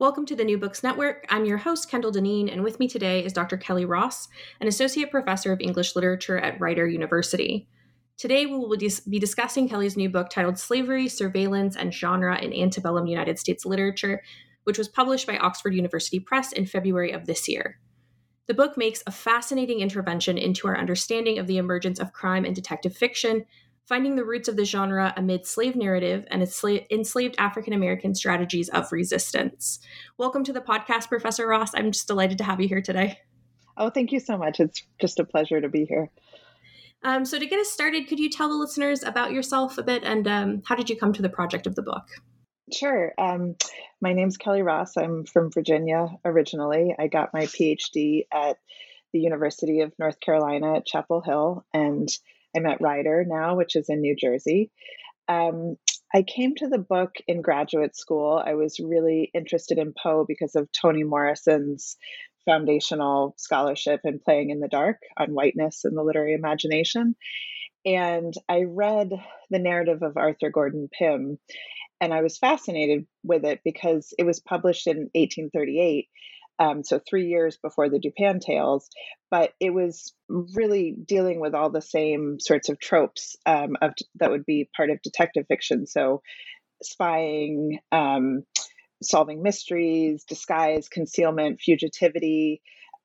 Welcome to the New Books Network. I'm your host, Kendall Dinniene, and with me today is Dr. Kelly Ross, an associate professor of English literature at Rider University. Today, we will be discussing Kelly's new book titled Slavery, Surveillance, and Genre in Antebellum United States Literature, which was published by Oxford University Press in February of this year. The book makes a fascinating intervention into our understanding of the emergence of crime and detective fiction, finding the roots of the genre amid slave narrative and enslaved African-American strategies of resistance. Welcome to the podcast, Professor Ross. I'm just delighted to have you here today. Oh, thank you so much. It's just a pleasure to be here. So to get us started, could you tell the listeners about yourself a bit and how did you come to the project of the book? Sure. My name's Kelly Ross. I'm from Virginia originally. I got my PhD at the University of North Carolina at Chapel Hill, and I'm at Rider now, which is in New Jersey. I came to the book in graduate school. I was really interested in Poe because of Toni Morrison's foundational scholarship and Playing in the Dark on whiteness and the literary imagination. And I read The Narrative of Arthur Gordon Pym, and I was fascinated with it because it was published in 1838. So 3 years before the Dupin tales, but it was really dealing with all the same sorts of tropes that would be part of detective fiction. So spying, solving mysteries, disguise, concealment, fugitivity,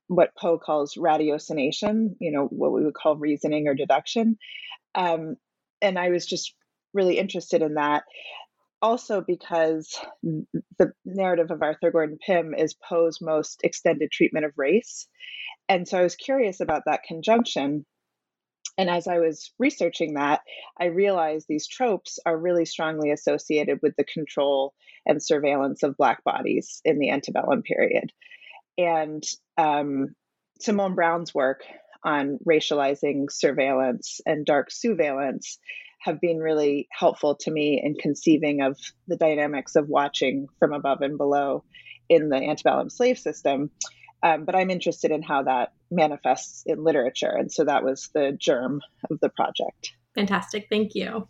what Poe calls ratiocination, you know, what we would call reasoning or deduction. And I was just really interested in that. Also because the narrative of Arthur Gordon Pym is Poe's most extended treatment of race. And so I was curious about that conjunction. And as I was researching that, I realized these tropes are really strongly associated with the control and surveillance of Black bodies in the antebellum period. And Simone Brown's work on racializing surveillance and dark sousveillance have been really helpful to me in conceiving of the dynamics of watching from above and below in the antebellum slave system. But I'm interested in how that manifests in literature. And so that was the germ of the project. Fantastic. Thank you.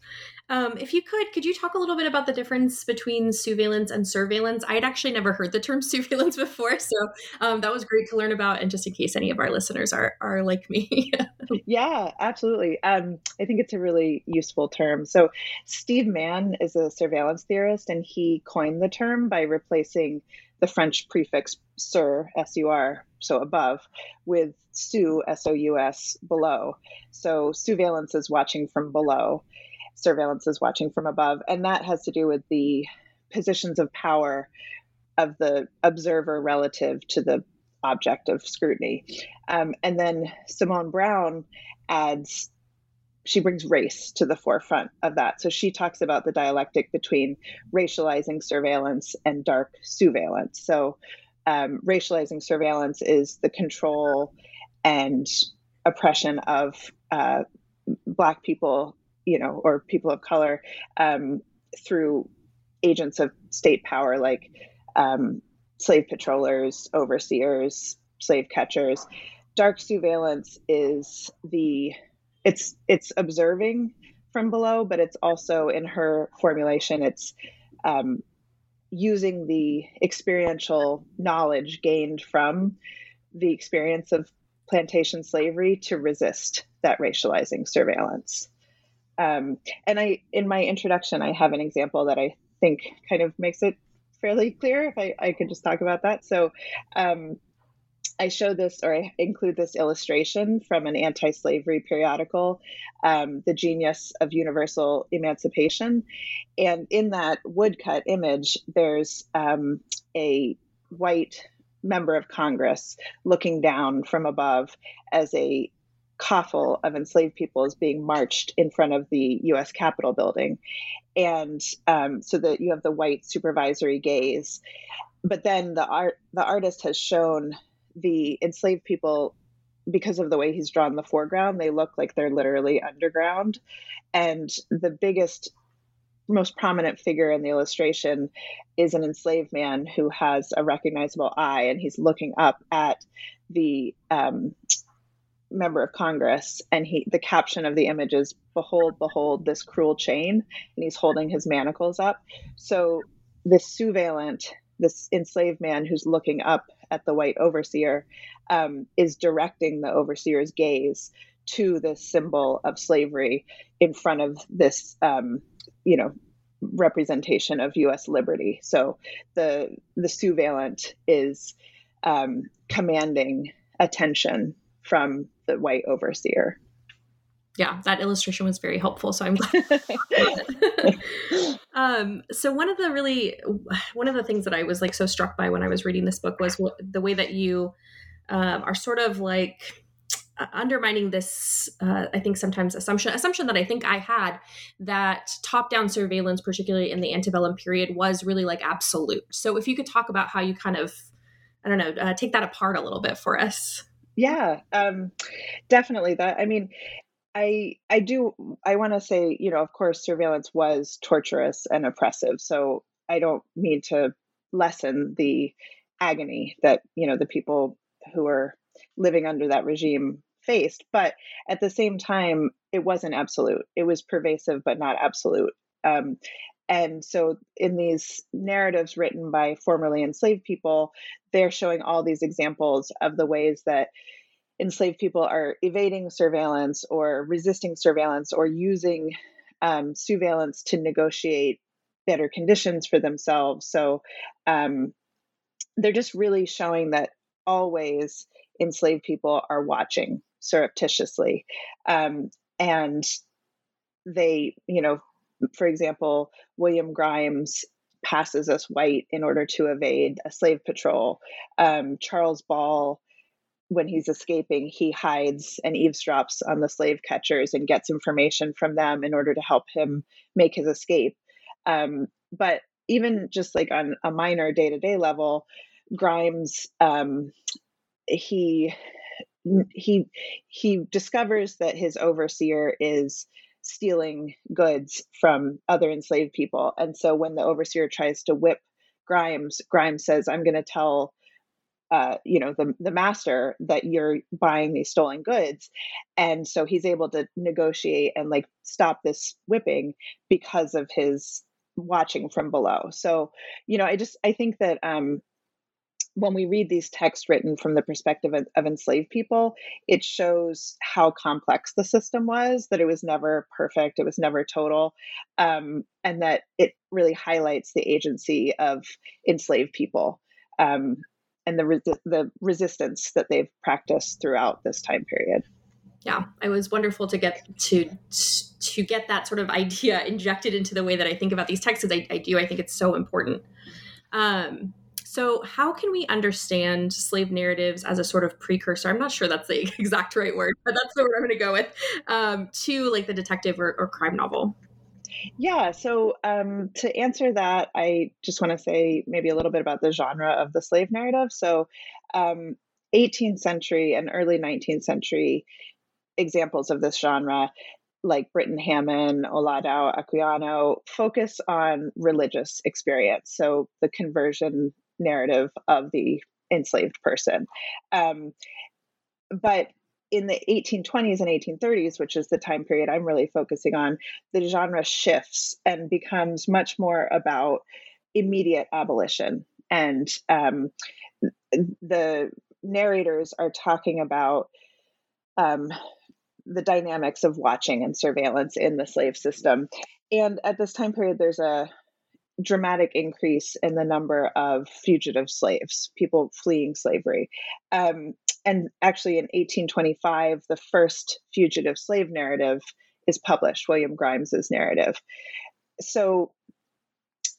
If you could you talk a little bit about the difference between sousveillance and surveillance? I had actually never heard the term sousveillance before, so that was great to learn about. And just in case any of our listeners are like me. Yeah, absolutely. I think it's a really useful term. So Steve Mann is a surveillance theorist, and he coined the term by replacing the French prefix sur, S-U-R, so above, with sous, S-O-U-S, below. So sousveillance is watching from below. Surveillance is watching from above. And that has to do with the positions of power of the observer relative to the object of scrutiny. And then Simone Brown she brings race to the forefront of that. So she talks about the dialectic between racializing surveillance and dark sousveillance. So racializing surveillance is the control and oppression of Black people, you know, or people of color through agents of state power like slave patrollers, overseers, slave catchers. Dark sousveillance is it's observing from below, but it's also, in her formulation, it's using the experiential knowledge gained from the experience of plantation slavery to resist that racializing surveillance. In my introduction, I have an example that I think kind of makes it fairly clear if I could just talk about that. So I include this illustration from an anti-slavery periodical, The Genius of Universal Emancipation. And in that woodcut image, there's a white member of Congress looking down from above as a coffle of enslaved people is being marched in front of the U.S. Capitol building. And so that you have the white supervisory gaze. But then the artist has shown the enslaved people, because of the way he's drawn the foreground, they look like they're literally underground. And the biggest, most prominent figure in the illustration is an enslaved man who has a recognizable eye, and he's looking up at the member of Congress, and the caption of the image is, "Behold, behold, this cruel chain," and he's holding his manacles up. So this sousveillant, this enslaved man who's looking up at the white overseer, is directing the overseer's gaze to this symbol of slavery in front of this, representation of U.S. liberty. So the sousveillant is commanding attention from the white overseer. Yeah, that illustration was very helpful. So I'm glad. So one of the things that I was so struck by when I was reading this book was the way that you are sort of undermining this, I think sometimes assumption that I think I had, that top-down surveillance, particularly in the antebellum period, was really absolute. So if you could talk about how you take that apart a little bit for us. Yeah, definitely. I want to say, of course, surveillance was torturous and oppressive. So I don't mean to lessen the agony that, the people who are living under that regime faced. But at the same time, it wasn't absolute. It was pervasive, but not absolute. And so in these narratives written by formerly enslaved people, they're showing all these examples of the ways that enslaved people are evading surveillance or resisting surveillance or using sousveillance to negotiate better conditions for themselves. So they're just really showing that always enslaved people are watching surreptitiously. And they, for example, William Grimes passes us white in order to evade a slave patrol. Charles Ball, when he's escaping, he hides and eavesdrops on the slave catchers and gets information from them in order to help him make his escape. But even just on a minor day-to-day level, Grimes, he discovers that his overseer is stealing goods from other enslaved people. And so when the overseer tries to whip Grimes, Grimes says, "I'm going to tell, the master that you're buying these stolen goods." And so he's able to negotiate and stop this whipping because of his watching from below. So, I think that, when we read these texts written from the perspective of enslaved people, it shows how complex the system was, that it was never perfect, it was never total, and that it really highlights the agency of enslaved people and the resistance that they've practiced throughout this time period. Yeah, it was wonderful to get to get that sort of idea injected into the way that I think about these texts. I think it's so important. So how can we understand slave narratives as a sort of precursor? I'm not sure that's the exact right word, but that's the word I'm going to go with, to the detective or crime novel. Yeah. So to answer that, I just want to say maybe a little bit about the genre of the slave narrative. So 18th century and early 19th century examples of this genre, like Briton Hammon, Olaudah Aquiano, focus on religious experience. So the conversion narrative of the enslaved person. But in the 1820s and 1830s, which is the time period I'm really focusing on, the genre shifts and becomes much more about immediate abolition. And the narrators are talking about the dynamics of watching and surveillance in the slave system. And at this time period, there's a dramatic increase in the number of fugitive slaves, people fleeing slavery. And actually in 1825, the first fugitive slave narrative is published, William Grimes's narrative. So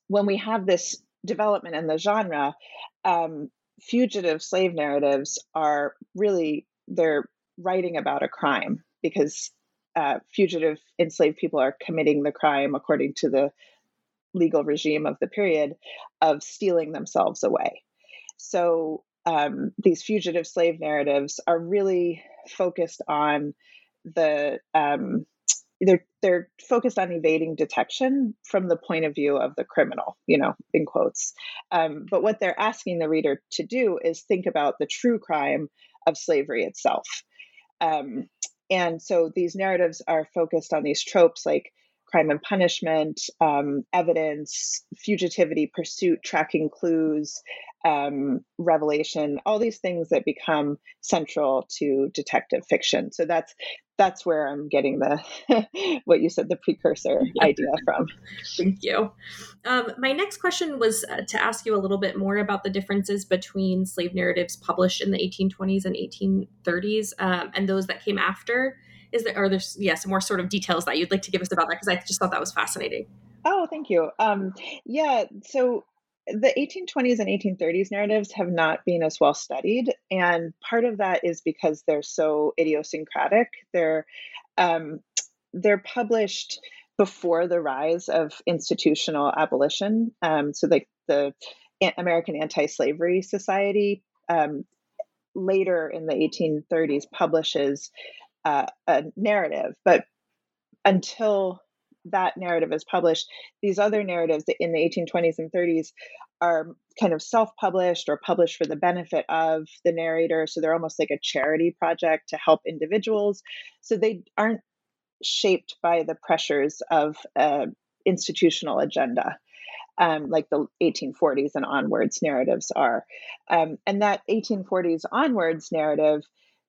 when we have this development in the genre, fugitive slave narratives are really, they're writing about a crime, because fugitive enslaved people are committing the crime, according to the legal regime of the period, of stealing themselves away. So these fugitive slave narratives are really focused on the they're focused on evading detection from the point of view of the criminal, you know, in quotes. But what they're asking the reader to do is think about the true crime of slavery itself. And so these narratives are focused on these tropes like crime and punishment, evidence, fugitivity, pursuit, tracking clues, revelation, all these things that become central to detective fiction. So that's where I'm getting the, what you said, the precursor idea from. Thank you. My next question was to ask you a little bit more about the differences between slave narratives published in the 1820s and 1830s and those that came after. Are there some more sort of details that you'd like to give us about that? Because I just thought that was fascinating. Oh, thank you. So the 1820s and 1830s narratives have not been as well studied. And part of that is because they're so idiosyncratic. They're published before the rise of institutional abolition. So like the American Anti-Slavery Society later in the 1830s publishes a narrative, but until that narrative is published, these other narratives in the 1820s and 30s are kind of self-published or published for the benefit of the narrator. So they're almost like a charity project to help individuals. So they aren't shaped by the pressures of institutional agenda, like the 1840s and onwards narratives are. And that 1840s onwards narrative,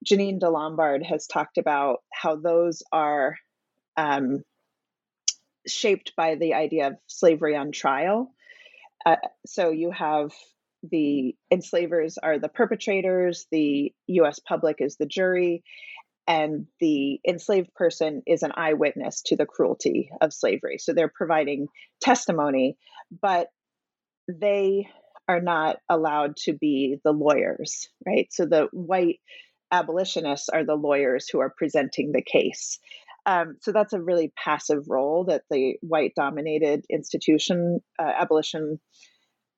Janine DeLombard has talked about how those are shaped by the idea of slavery on trial. So you have the enslavers are the perpetrators, the U.S. public is the jury, and the enslaved person is an eyewitness to the cruelty of slavery. So they're providing testimony, but they are not allowed to be the lawyers, right? So the white abolitionists are the lawyers who are presenting the case. So that's a really passive role that the white-dominated abolition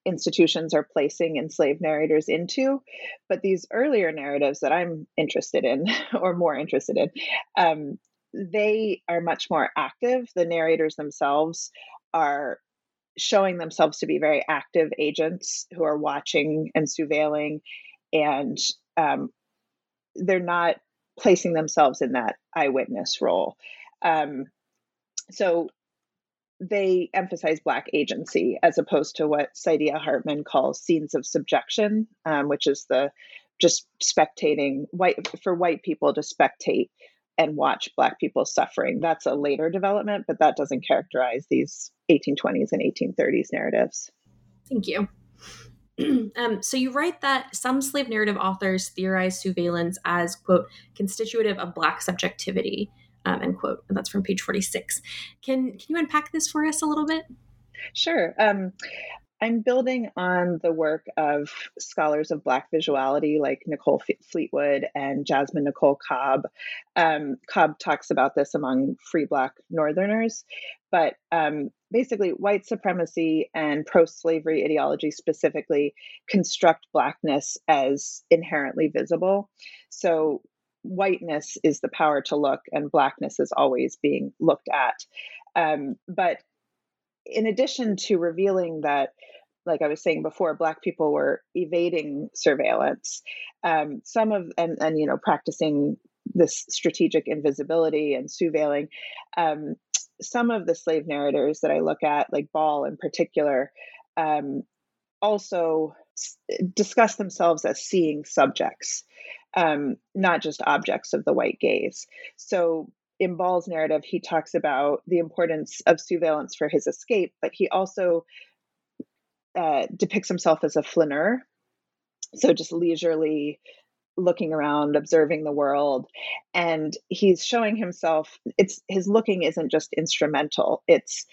institutions are placing enslaved narrators into. But these earlier narratives that I'm interested in, or more interested in, they are much more active. The narrators themselves are showing themselves to be very active agents who are watching and surveilling, and they're not placing themselves in that eyewitness role. So they emphasize Black agency as opposed to what Saidia Hartman calls scenes of subjection, which is just spectating white people to spectate and watch Black people suffering. That's a later development, but that doesn't characterize these 1820s and 1830s narratives. Thank you. So you write that some slave narrative authors theorize sousveillance as, quote, constitutive of Black subjectivity, end quote. And that's from page 46. Can you unpack this for us a little bit? Sure. I'm building on the work of scholars of Black visuality like Nicole Fleetwood and Jasmine Nicole Cobb. Cobb talks about this among free Black Northerners, but basically white supremacy and pro-slavery ideology specifically construct Blackness as inherently visible. So whiteness is the power to look, and Blackness is always being looked at. But in addition to revealing that, like I was saying before, Black people were evading surveillance, practicing this strategic invisibility and sousveilling. Some of the slave narrators that I look at, like Ball in particular, also discuss themselves as seeing subjects, not just objects of the white gaze. So in Ball's narrative, he talks about the importance of sousveillance for his escape, but he also depicts himself as a flaneur, so just leisurely looking around, observing the world. And he's showing himself, his looking isn't just instrumental, it's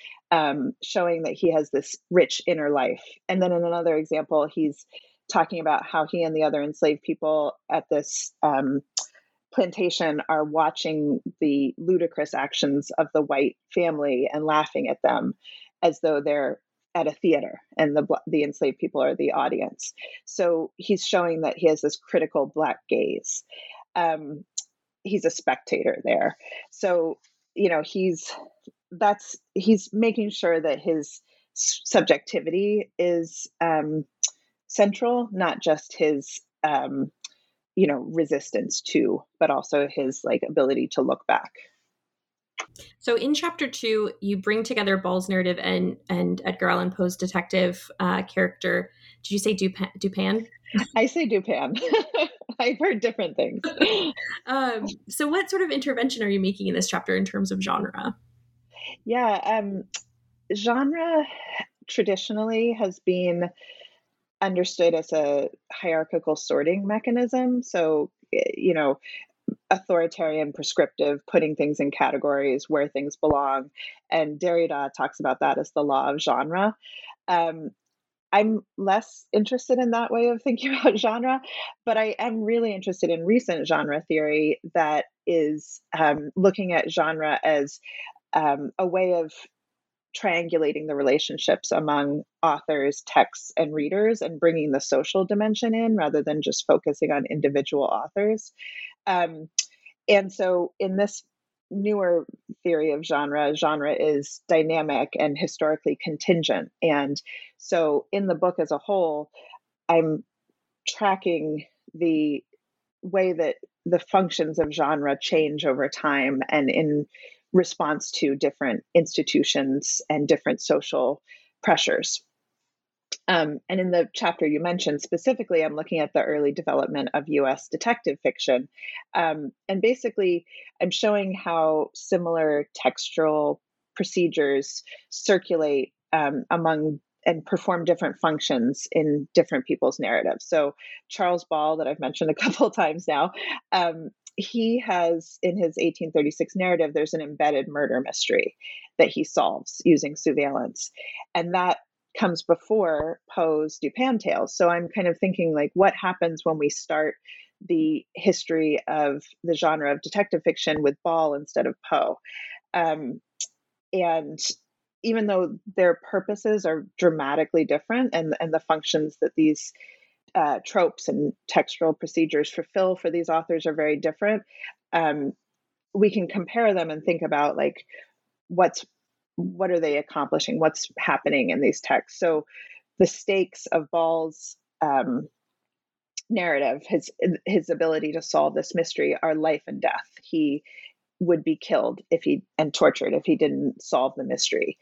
showing that he has this rich inner life. And then in another example, he's talking about how he and the other enslaved people at this plantation are watching the ludicrous actions of the white family and laughing at them as though they're at a theater and the enslaved people are the audience. So he's showing that he has this critical Black gaze. He's a spectator there. So, you know, he's making sure that his subjectivity is central, not just his, resistance to, but also his ability to look back. So in chapter 2, you bring together Ball's narrative and Edgar Allan Poe's detective character. Did you say Dupin? I say Dupin. I've heard different things. So what sort of intervention are you making in this chapter in terms of genre? Yeah, genre traditionally has been understood as a hierarchical sorting mechanism. So, authoritarian, prescriptive, putting things in categories where things belong. And Derrida talks about that as the law of genre. I'm less interested in that way of thinking about genre, but I am really interested in recent genre theory that is looking at genre as a way of triangulating the relationships among authors, texts, and readers, and bringing the social dimension in rather than just focusing on individual authors. And so in this newer theory of genre, genre is dynamic and historically contingent. And so in the book as a whole, I'm tracking the way that the functions of genre change over time and in response to different institutions and different social pressures. And in the chapter you mentioned specifically, I'm looking at the early development of U.S. detective fiction. And basically, I'm showing how similar textual procedures circulate among and perform different functions in different people's narratives. So Charles Ball, that I've mentioned a couple of times now, he has, in his 1836 narrative, there's an embedded murder mystery that he solves using sousveillance. And that comes before Poe's Dupin tales. So I'm kind of thinking what happens when we start the history of the genre of detective fiction with Ball instead of Poe. And even though their purposes are dramatically different and the functions that these tropes and textual procedures fulfill for these authors are very different, we can compare them and think about what are they accomplishing? What's happening in these texts? So the stakes of Ball's narrative, his ability to solve this mystery, are life and death. He would be killed and tortured if he didn't solve the mystery.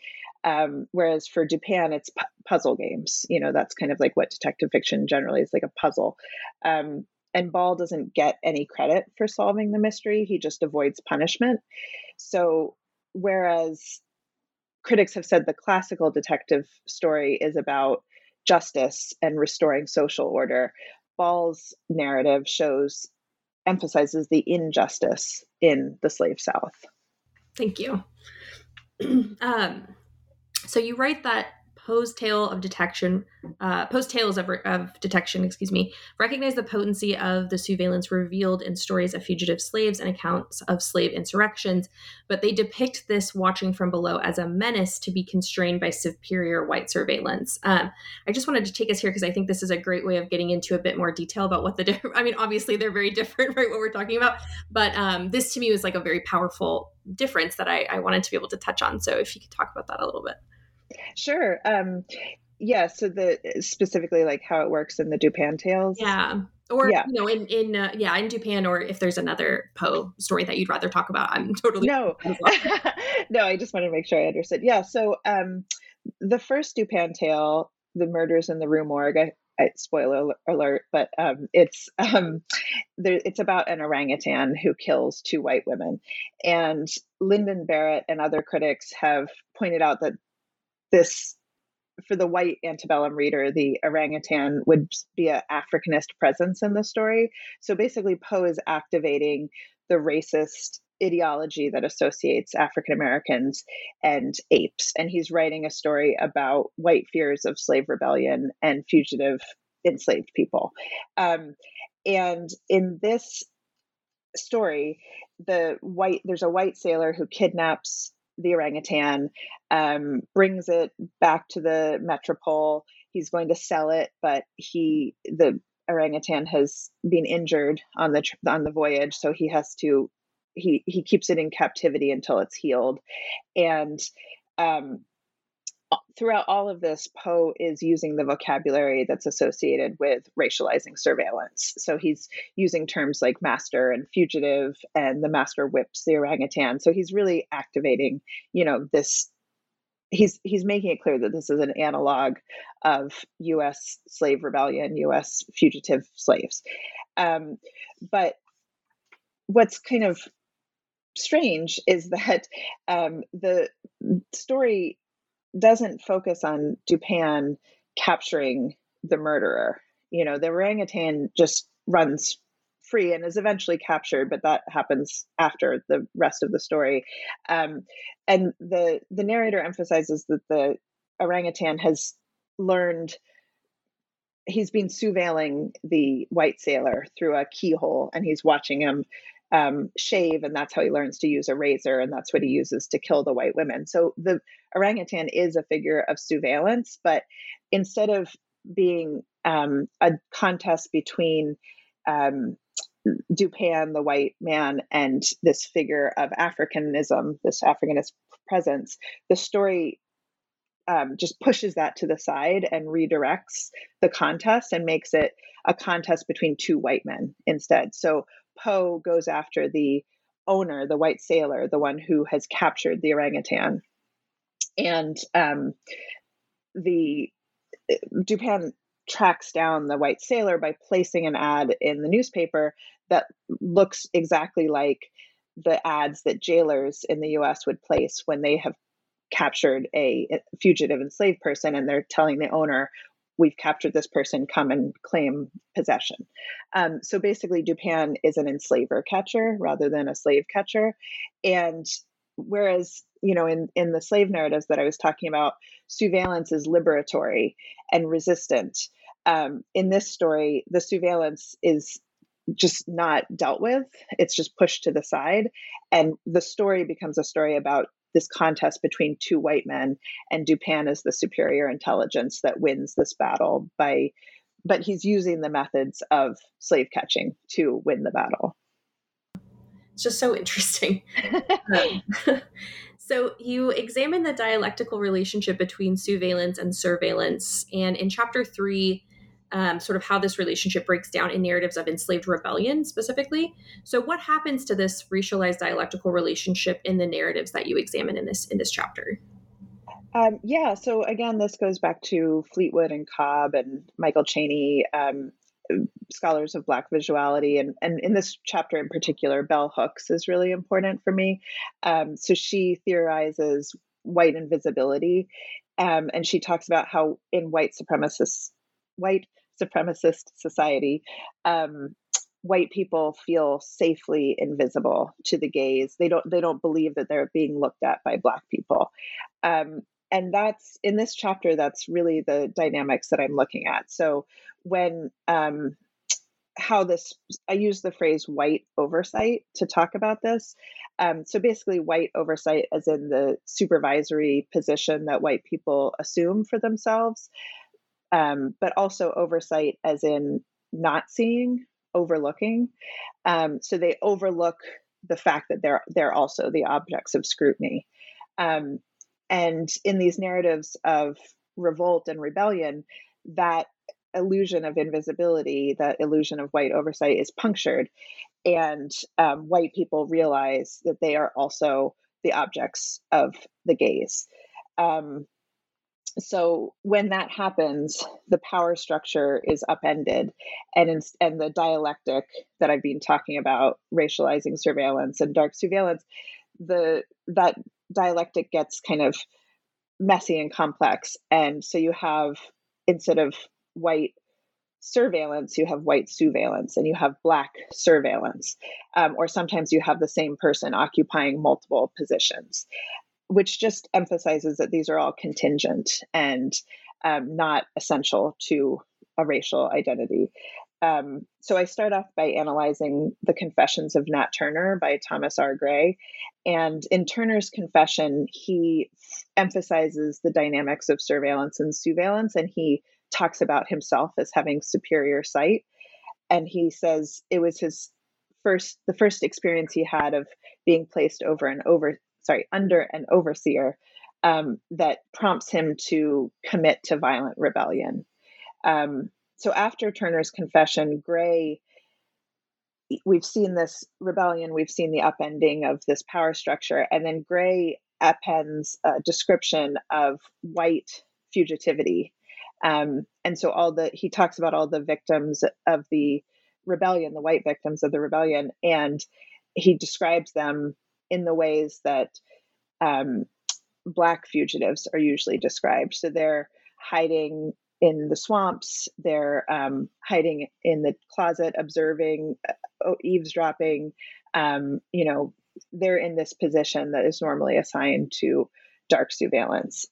Whereas for Dupin, it's puzzle games. That's kind of what detective fiction generally is, a puzzle. And Ball doesn't get any credit for solving the mystery. He just avoids punishment. So whereas critics have said the classical detective story is about justice and restoring social order, Ball's narrative emphasizes the injustice in the slave South. Thank you. So you write that Poe's tales of detection, recognize the potency of the sousveillance revealed in stories of fugitive slaves and accounts of slave insurrections, but they depict this watching from below as a menace to be constrained by superior white surveillance. I just wanted to take us here because I think this is a great way of getting into a bit more detail about what obviously they're very different, right? What we're talking about, but this to me was a very powerful difference that I wanted to be able to touch on. So if you could talk about that a little bit. Sure. Yeah. So specifically how it works in the Dupin tales. Yeah. Or, yeah. In Dupin, or if there's another Poe story that you'd rather talk about, I'm totally. No, no, I just want to make sure I understood. Yeah. So, the first Dupin tale, The Murders in the Rue Morgue, spoiler alert, but, it's about an orangutan who kills 2 white women, and Lyndon Barrett and other critics have pointed out that this, for the white antebellum reader, the orangutan would be an Africanist presence in the story. So basically, Poe is activating the racist ideology that associates African Americans and apes. And he's writing a story about white fears of slave rebellion and fugitive enslaved people. And in this story, there's a white sailor who kidnaps the orangutan, brings it back to the metropole. He's going to sell it, but the orangutan has been injured on the voyage, so he has to he keeps it in captivity until it's healed. And throughout all of this, Poe is using the vocabulary that's associated with racializing surveillance. So he's using terms like master and fugitive, and the master whips the orangutan. So he's really activating, this. He's making it clear that this is an analog of U.S. slave rebellion, U.S. fugitive slaves. But what's kind of strange is that the story doesn't focus on Dupin capturing the murderer. The orangutan just runs free and is eventually captured, but that happens after the rest of the story. And the narrator emphasizes that the orangutan has learned, he's been surveilling the white sailor through a keyhole, and he's watching him shave, and that's how he learns to use a razor, and that's what he uses to kill the white women. So the orangutan is a figure of sousveillance, but instead of being a contest between Dupin, the white man, and this figure of Africanism, this Africanist presence, the story just pushes that to the side and redirects the contest and makes it a contest between two white men instead. So Poe goes after the owner, the white sailor, the one who has captured the orangutan. And the Dupin tracks down the white sailor by placing an ad in the newspaper that looks exactly like the ads that jailers in the U.S. would place when they have captured a fugitive enslaved person, and they're telling the owner, "We've captured this person, come and claim possession." So basically, Dupin is an enslaver catcher rather than a slave catcher. And whereas, in the slave narratives that I was talking about, sousveillance is liberatory and resistant. In this story, the sousveillance is just not dealt with. It's just pushed to the side. And the story becomes a story about this contest between two white men, and Dupin is the superior intelligence that wins this battle but he's using the methods of slave catching to win the battle. It's just so interesting. So you examine the dialectical relationship between sousveillance and surveillance. And in chapter 3, sort of how this relationship breaks down in narratives of enslaved rebellion specifically. So what happens to this racialized dialectical relationship in the narratives that you examine in this chapter? So again, this goes back to Fleetwood and Cobb and Michael Cheney, scholars of Black visuality. And in this chapter in particular, bell hooks is really important for me. So she theorizes white invisibility. And she talks about how in white supremacist society, white people feel safely invisible to the gaze. They don't believe that they're being looked at by Black people. And that's in this chapter, that's really the dynamics that I'm looking at. So when, I use the phrase white oversight to talk about this. So basically white oversight as in the supervisory position that white people assume for themselves. But also oversight as in not seeing, overlooking. So they overlook the fact that they're also the objects of scrutiny. And in these narratives of revolt and rebellion, that illusion of invisibility, that illusion of white oversight is punctured. And white people realize that they are also the objects of the gaze. So when that happens, the power structure is upended, and the dialectic that I've been talking about, racializing surveillance and dark surveillance, that dialectic gets kind of messy and complex. And so you have, instead of white surveillance, you have white sousveillance, and you have Black surveillance, or sometimes you have the same person occupying multiple positions, which just emphasizes that these are all contingent and not essential to a racial identity. So I start off by analyzing The Confessions of Nat Turner by Thomas R. Gray. And in Turner's confession, he emphasizes the dynamics of surveillance and sousveillance, and he talks about himself as having superior sight. And he says it was his first experience he had of being placed under an overseer that prompts him to commit to violent rebellion. So after Turner's confession, Gray, we've seen this rebellion, we've seen the upending of this power structure, and then Gray appends a description of white fugitivity. And so he talks about all the victims of the rebellion, the white victims of the rebellion, and he describes them in the ways that Black fugitives are usually described. So they're hiding in the swamps, they're hiding in the closet, observing, eavesdropping. They're in this position that is normally assigned to dark surveillance.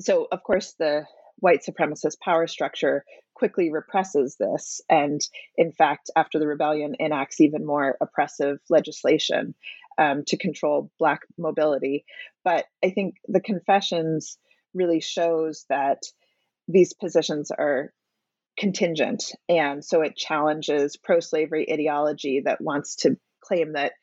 So, of course, the white supremacist power structure quickly represses this, and in fact, after the rebellion, enacts even more oppressive legislation to control Black mobility. But I think the confessions really shows that these positions are contingent, and so it challenges pro-slavery ideology that wants to claim that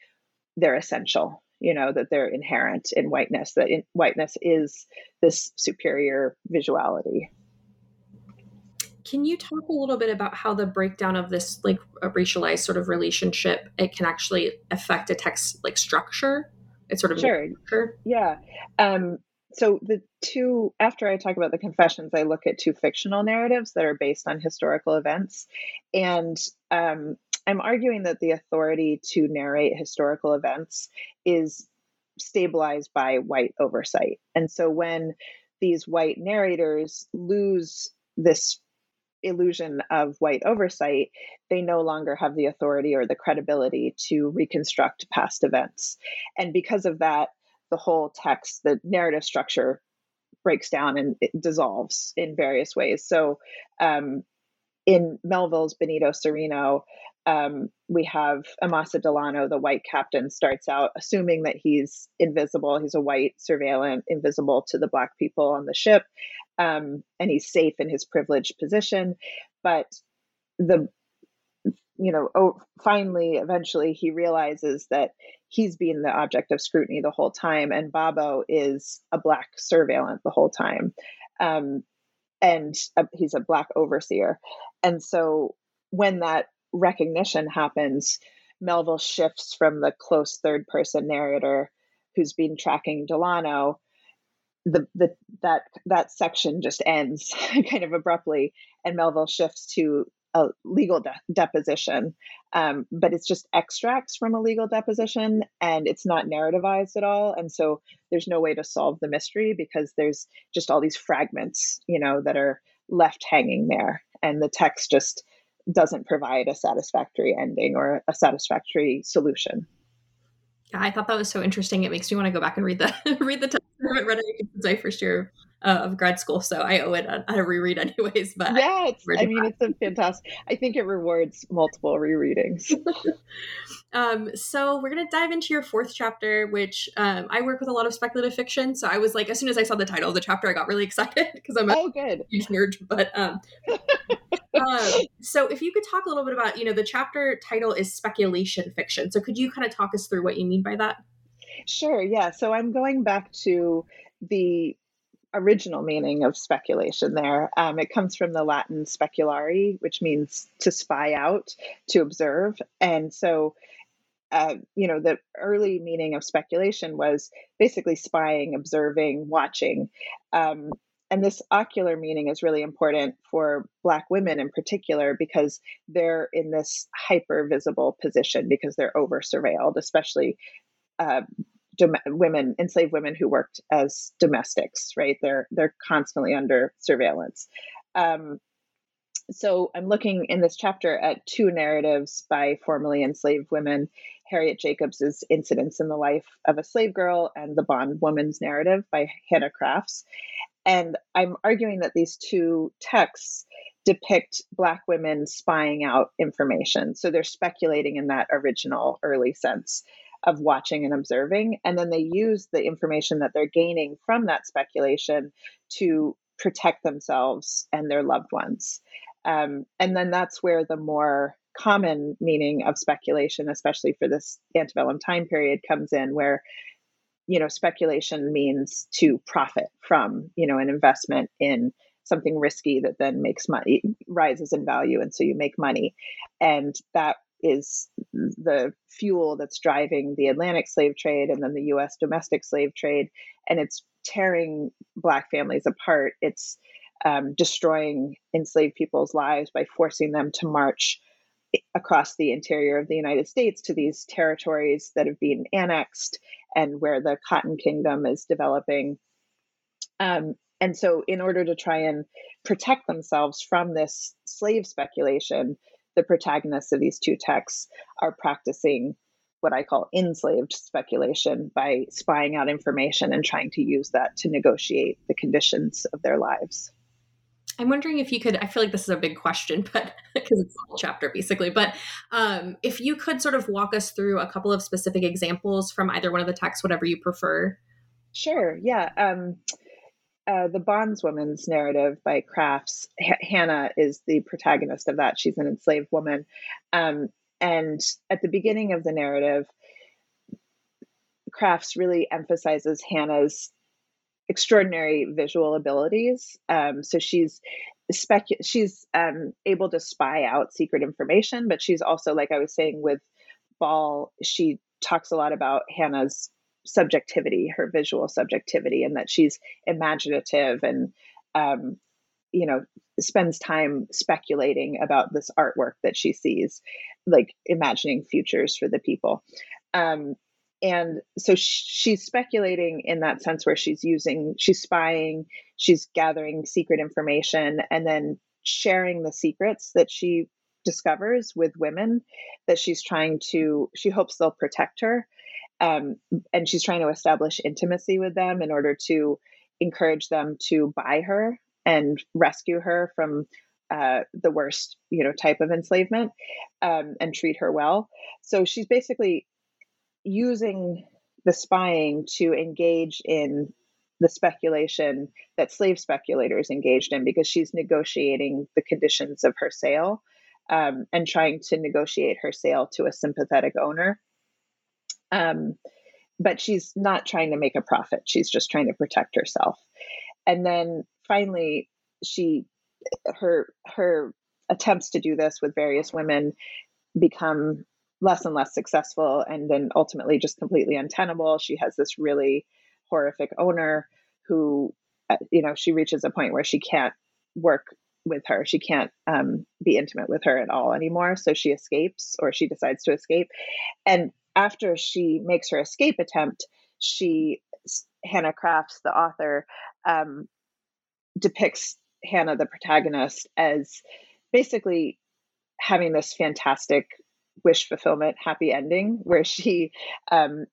they're essential, that they're inherent in whiteness, that whiteness is this superior visuality. Can you talk a little bit about how the breakdown of this a racialized sort of relationship, it can actually affect a text structure? It's sort of structure. Yeah. So after I talk about the confessions, I look at two fictional narratives that are based on historical events. And I'm arguing that the authority to narrate historical events is stabilized by white oversight. And so when these white narrators lose this illusion of white oversight, they no longer have the authority or the credibility to reconstruct past events. And because of that, the whole text, the narrative structure breaks down and it dissolves in various ways. So in Melville's Benito Cereno, we have Amasa Delano, the white captain, starts out assuming that he's invisible. He's a white surveillant, invisible to the Black people on the ship, and he's safe in his privileged position. But eventually he realizes that he's been the object of scrutiny the whole time, and Babo is a Black surveillant the whole time. And he's a Black overseer. And so when that recognition happens, Melville shifts from the close third person narrator who's been tracking Delano. That section just ends kind of abruptly, and Melville shifts to a legal deposition, but it's just extracts from a legal deposition, and it's not narrativized at all. And so there's no way to solve the mystery because there's just all these fragments, that are left hanging there, and the text just doesn't provide a satisfactory ending or a satisfactory solution. Yeah, I thought that was so interesting. It makes me want to go back and read the text. I haven't read it since my first year of grad school, so I owe it a reread anyways. But yeah, it's a fantastic. I think it rewards multiple rereadings. So we're gonna dive into your fourth chapter, which I work with a lot of speculative fiction. So I was as soon as I saw the title of the chapter, I got really excited because I'm a huge nerd. But so if you could talk a little bit about, the chapter title is speculation fiction. So could you kind of talk us through what you mean by that? Sure. Yeah. So I'm going back to the original meaning of speculation there. It comes from the Latin speculare, which means to spy out, to observe. And so, the early meaning of speculation was basically spying, observing, watching. And this ocular meaning is really important for Black women in particular, because they're in this hyper visible position because they're over surveilled, especially women, enslaved women who worked as domestics, right? They're constantly under surveillance. So I'm looking in this chapter at two narratives by formerly enslaved women, Harriet Jacobs' Incidents in the Life of a Slave Girl and The Bondswoman's Narrative by Hannah Crafts. And I'm arguing that these two texts depict Black women spying out information. So they're speculating in that original early sense of watching and observing. And then they use the information that they're gaining from that speculation to protect themselves and their loved ones. And then that's where the more common meaning of speculation, especially for this antebellum time period, comes in, where, you know, speculation means to profit from, you know, an investment in something risky that then makes money, rises in value. And so you make money. And that is the fuel that's driving the Atlantic slave trade and then the U.S. domestic slave trade. And it's tearing Black families apart. It's destroying enslaved people's lives by forcing them to march across the interior of the United States to these territories that have been annexed and where the Cotton Kingdom is developing. And so in order to try and protect themselves from this slave speculation, the protagonists of these two texts are practicing what I call enslaved speculation by spying out information and trying to use that to negotiate the conditions of their lives. I'm wondering if you could, I feel like this is a big question, but because it's a whole chapter basically, but if you could sort of walk us through a couple of specific examples from either one of the texts, whatever you prefer. Sure. Yeah. The Bondswoman's Narrative by Crafts. Hannah is the protagonist of that. She's an enslaved woman. And at the beginning of the narrative, Crafts really emphasizes Hannah's extraordinary visual abilities. So she's able to spy out secret information, but she's also, like I was saying with Ball, she talks a lot about Hannah's subjectivity, her visual subjectivity, and that she's imaginative and, spends time speculating about this artwork that she sees, like imagining futures for the people. And so she's speculating in that sense where she's spying, she's gathering secret information and then sharing the secrets that she discovers with women that she hopes they'll protect her. And she's trying to establish intimacy with them in order to encourage them to buy her and rescue her from the worst, type of enslavement, and treat her well. So she's basically using the spying to engage in the speculation that slave speculators engaged in, because she's negotiating the conditions of her sale, and trying to negotiate her sale to a sympathetic owner. But she's not trying to make a profit. She's just trying to protect herself. And then finally, her attempts to do this with various women become less and less successful, and then ultimately just completely untenable. She has this really horrific owner who, she reaches a point where she can't work with her. She can't be intimate with her at all anymore. So she escapes, or she decides to escape. And after she makes her escape attempt, Hannah Crafts, the author, depicts Hannah, the protagonist, as basically having this fantastic wish fulfillment, happy ending, where she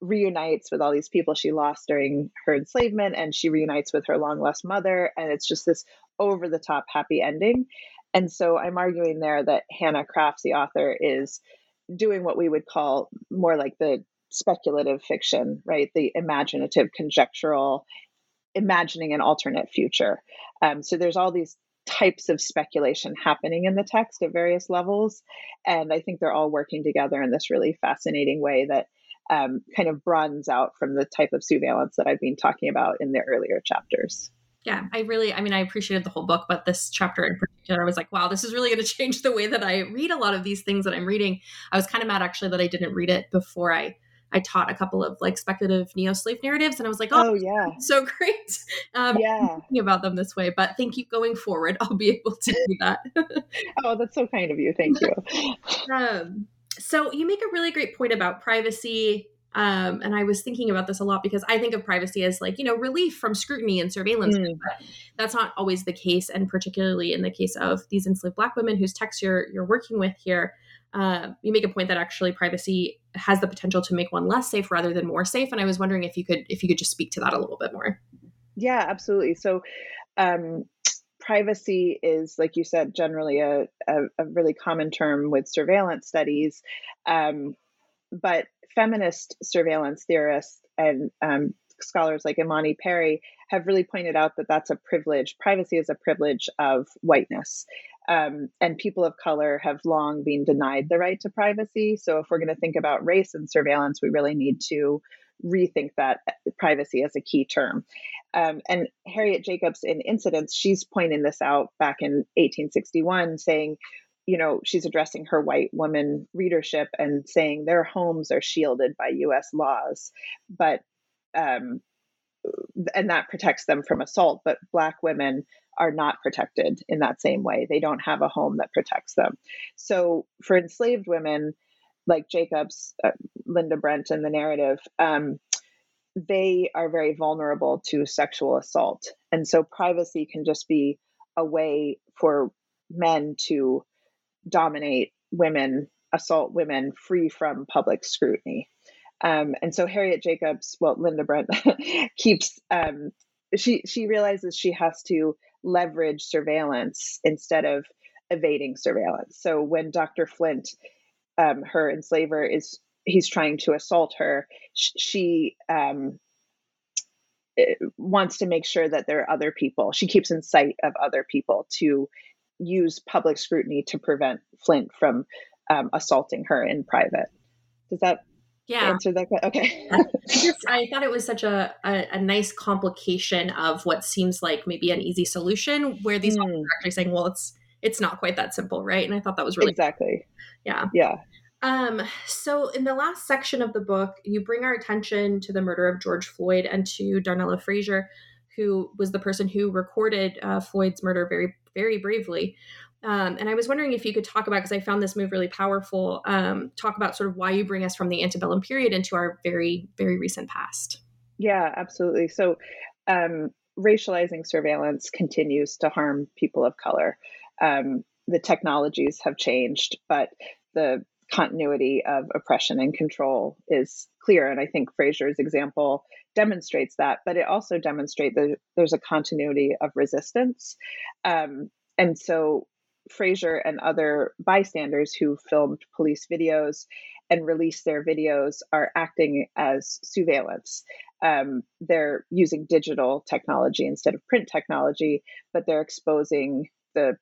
reunites with all these people she lost during her enslavement, and she reunites with her long lost mother. And it's just this over the top happy ending. And so I'm arguing there that Hannah Crafts, the author, is doing what we would call more like the speculative fiction, right? The imaginative, conjectural, imagining an alternate future. So there's all these types of speculation happening in the text at various levels. And I think they're all working together in this really fascinating way that kind of broadens out from the type of sousveillance that I've been talking about in the earlier chapters. Yeah, I appreciated the whole book, but this chapter in particular, I was like, wow, this is really going to change the way that I read a lot of these things that I'm reading. I was kind of mad actually that I didn't read it before I taught a couple of like speculative neo-slave narratives. And I was like, oh yeah, so great. Thinking about them this way, but thank you. Going forward, I'll be able to do that. Oh, that's so kind of you. Thank you. So you make a really great point about privacy. And I was thinking about this a lot because I think of privacy as like, relief from scrutiny and surveillance, but that's not always the case. And particularly in the case of these enslaved Black women whose texts you're working with here, you make a point that actually privacy has the potential to make one less safe rather than more safe. And I was wondering if you could just speak to that a little bit more. Yeah, absolutely. So, privacy is, like you said, generally a really common term with surveillance studies. But feminist surveillance theorists and scholars like Imani Perry have really pointed out that that's a privilege. Privacy is a privilege of whiteness. And people of color have long been denied the right to privacy. So if we're going to think about race and surveillance, we really need to rethink that privacy as a key term. And Harriet Jacobs in Incidents, she's pointing this out back in 1861, saying, you know, she's addressing her white woman readership and saying their homes are shielded by U.S. laws, but and that protects them from assault. But Black women are not protected in that same way. They don't have a home that protects them. So for enslaved women like Jacobs, Linda Brent in the narrative, they are very vulnerable to sexual assault. And so privacy can just be a way for men to dominate women, assault women free from public scrutiny. And so Harriet Jacobs, well, Linda Brent keeps, she realizes she has to leverage surveillance instead of evading surveillance. So when Dr. Flint, her enslaver, he's trying to assault her, she wants to make sure that there are other people. She keeps in sight of other people to use public scrutiny to prevent Flint from assaulting her in private. Does that answer that? Okay. I thought it was such a nice complication of what seems like maybe an easy solution, where these authors are actually saying, well, it's not quite that simple, right? And I thought that was really exactly. Yeah. Yeah. So in the last section of the book, you bring our attention to the murder of George Floyd and to Darnella Frazier, who was the person who recorded Floyd's murder very, very bravely. And I was wondering if you could talk about, because I found this move really powerful, talk about sort of why you bring us from the antebellum period into our very, very recent past. Yeah, absolutely. So racializing surveillance continues to harm people of color. The technologies have changed, but the continuity of oppression and control is clear. And I think Frazier's example demonstrates that, but it also demonstrates that there's a continuity of resistance. And so Frazier and other bystanders who filmed police videos and released their videos are acting as sousveillance. They're using digital technology instead of print technology, but they're exposing the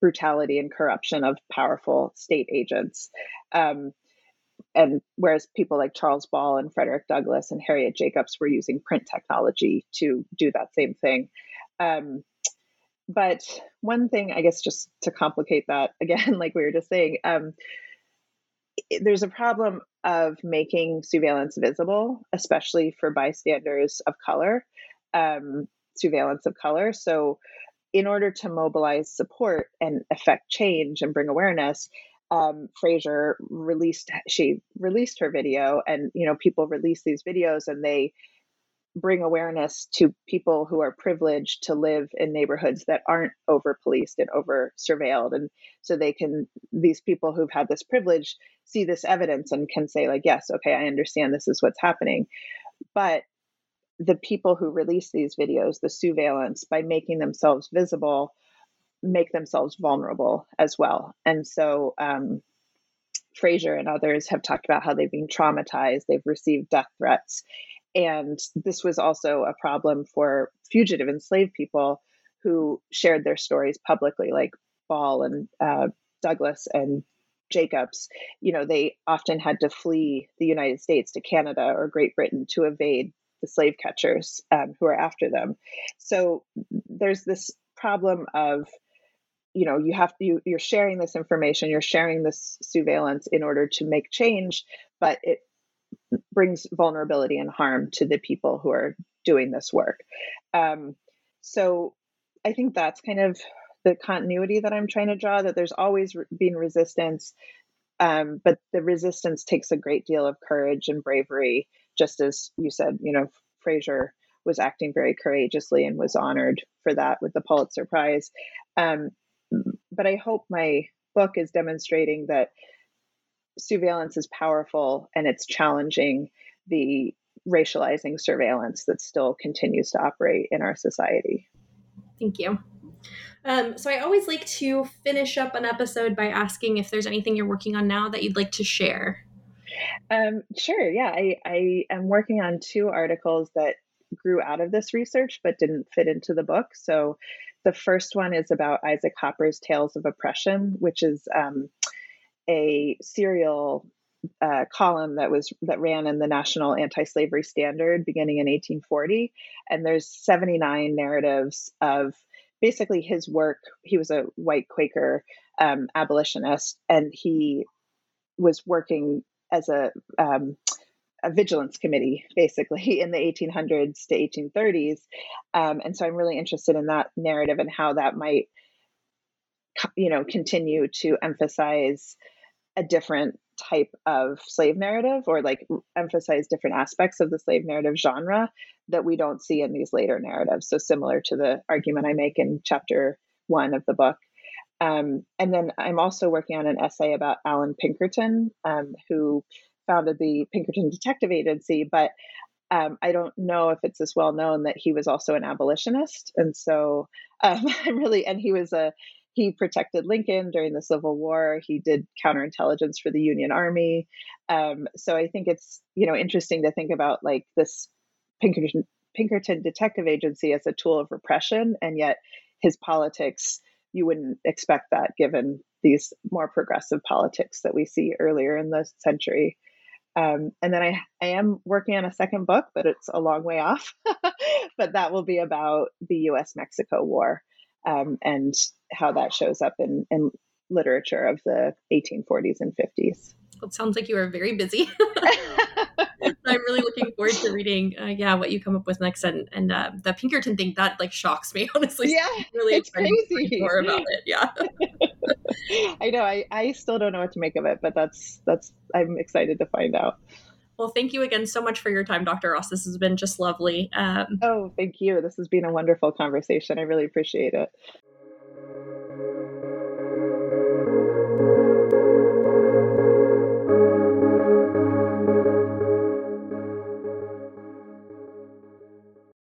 brutality and corruption of powerful state agents. And whereas people like Charles Ball and Frederick Douglass and Harriet Jacobs were using print technology to do that same thing. But one thing, I guess, just to complicate that again, like we were just saying, there's a problem of making surveillance visible, especially for bystanders of color, surveillance of color. So in order to mobilize support and affect change and bring awareness, Frazier released her video, and, you know, people release these videos and they bring awareness to people who are privileged to live in neighborhoods that aren't over policed and over surveilled. And so these people who've had this privilege see this evidence and can say, like, yes, okay, I understand this is what's happening. But the people who release these videos, the sousveillance, by making themselves visible, make themselves vulnerable as well. And so, Frazier and others have talked about how they've been traumatized, they've received death threats. And this was also a problem for fugitive enslaved people who shared their stories publicly, like Ball and Douglas and Jacobs. You know, they often had to flee the United States to Canada or Great Britain to evade the slave catchers who are after them. So there's this problem of, you know, you're sharing this information, you're sharing this surveillance in order to make change, but it brings vulnerability and harm to the people who are doing this work. So I think that's kind of the continuity that I'm trying to draw, that there's always been resistance, but the resistance takes a great deal of courage and bravery, just as you said. You know, Frazier was acting very courageously and was honored for that with the Pulitzer Prize. But I hope my book is demonstrating that surveillance is powerful, and it's challenging the racializing surveillance that still continues to operate in our society. Thank you. So I always like to finish up an episode by asking if there's anything you're working on now that you'd like to share. Sure. Yeah. I am working on two articles that grew out of this research, but didn't fit into the book. So the first one is about Isaac Hopper's Tales of Oppression, which is a serial column that ran in the National Anti-Slavery Standard beginning in 1840. And there's 79 narratives of basically his work. He was a white Quaker abolitionist, and he was working as a vigilance committee, basically, in the 1800s to 1830s. And so I'm really interested in that narrative and how that might, continue to emphasize a different type of slave narrative, or like emphasize different aspects of the slave narrative genre that we don't see in these later narratives. So similar to the argument I make in chapter 1 of the book. And then I'm also working on an essay about Alan Pinkerton, who founded the Pinkerton Detective Agency, but I don't know if it's as well known that he was also an abolitionist. And so he protected Lincoln during the Civil War. He did counterintelligence for the Union Army. So I think it's, interesting to think about like this Pinkerton Detective Agency as a tool of repression, and yet his politics, you wouldn't expect that given these more progressive politics that we see earlier in the century. And then I am working on a second book, but it's a long way off. But that will be about the U.S.-Mexico War and how that shows up in literature of the 1840s and 50s. Well, it sounds like you are very busy. I'm really looking forward to reading, what you come up with next, and the Pinkerton thing that like shocks me, honestly. Yeah, so really it's crazy. More about it, yeah. I know. I still don't know what to make of it, but that's. I'm excited to find out. Well, thank you again so much for your time, Dr. Ross. This has been just lovely. Oh, thank you. This has been a wonderful conversation. I really appreciate it.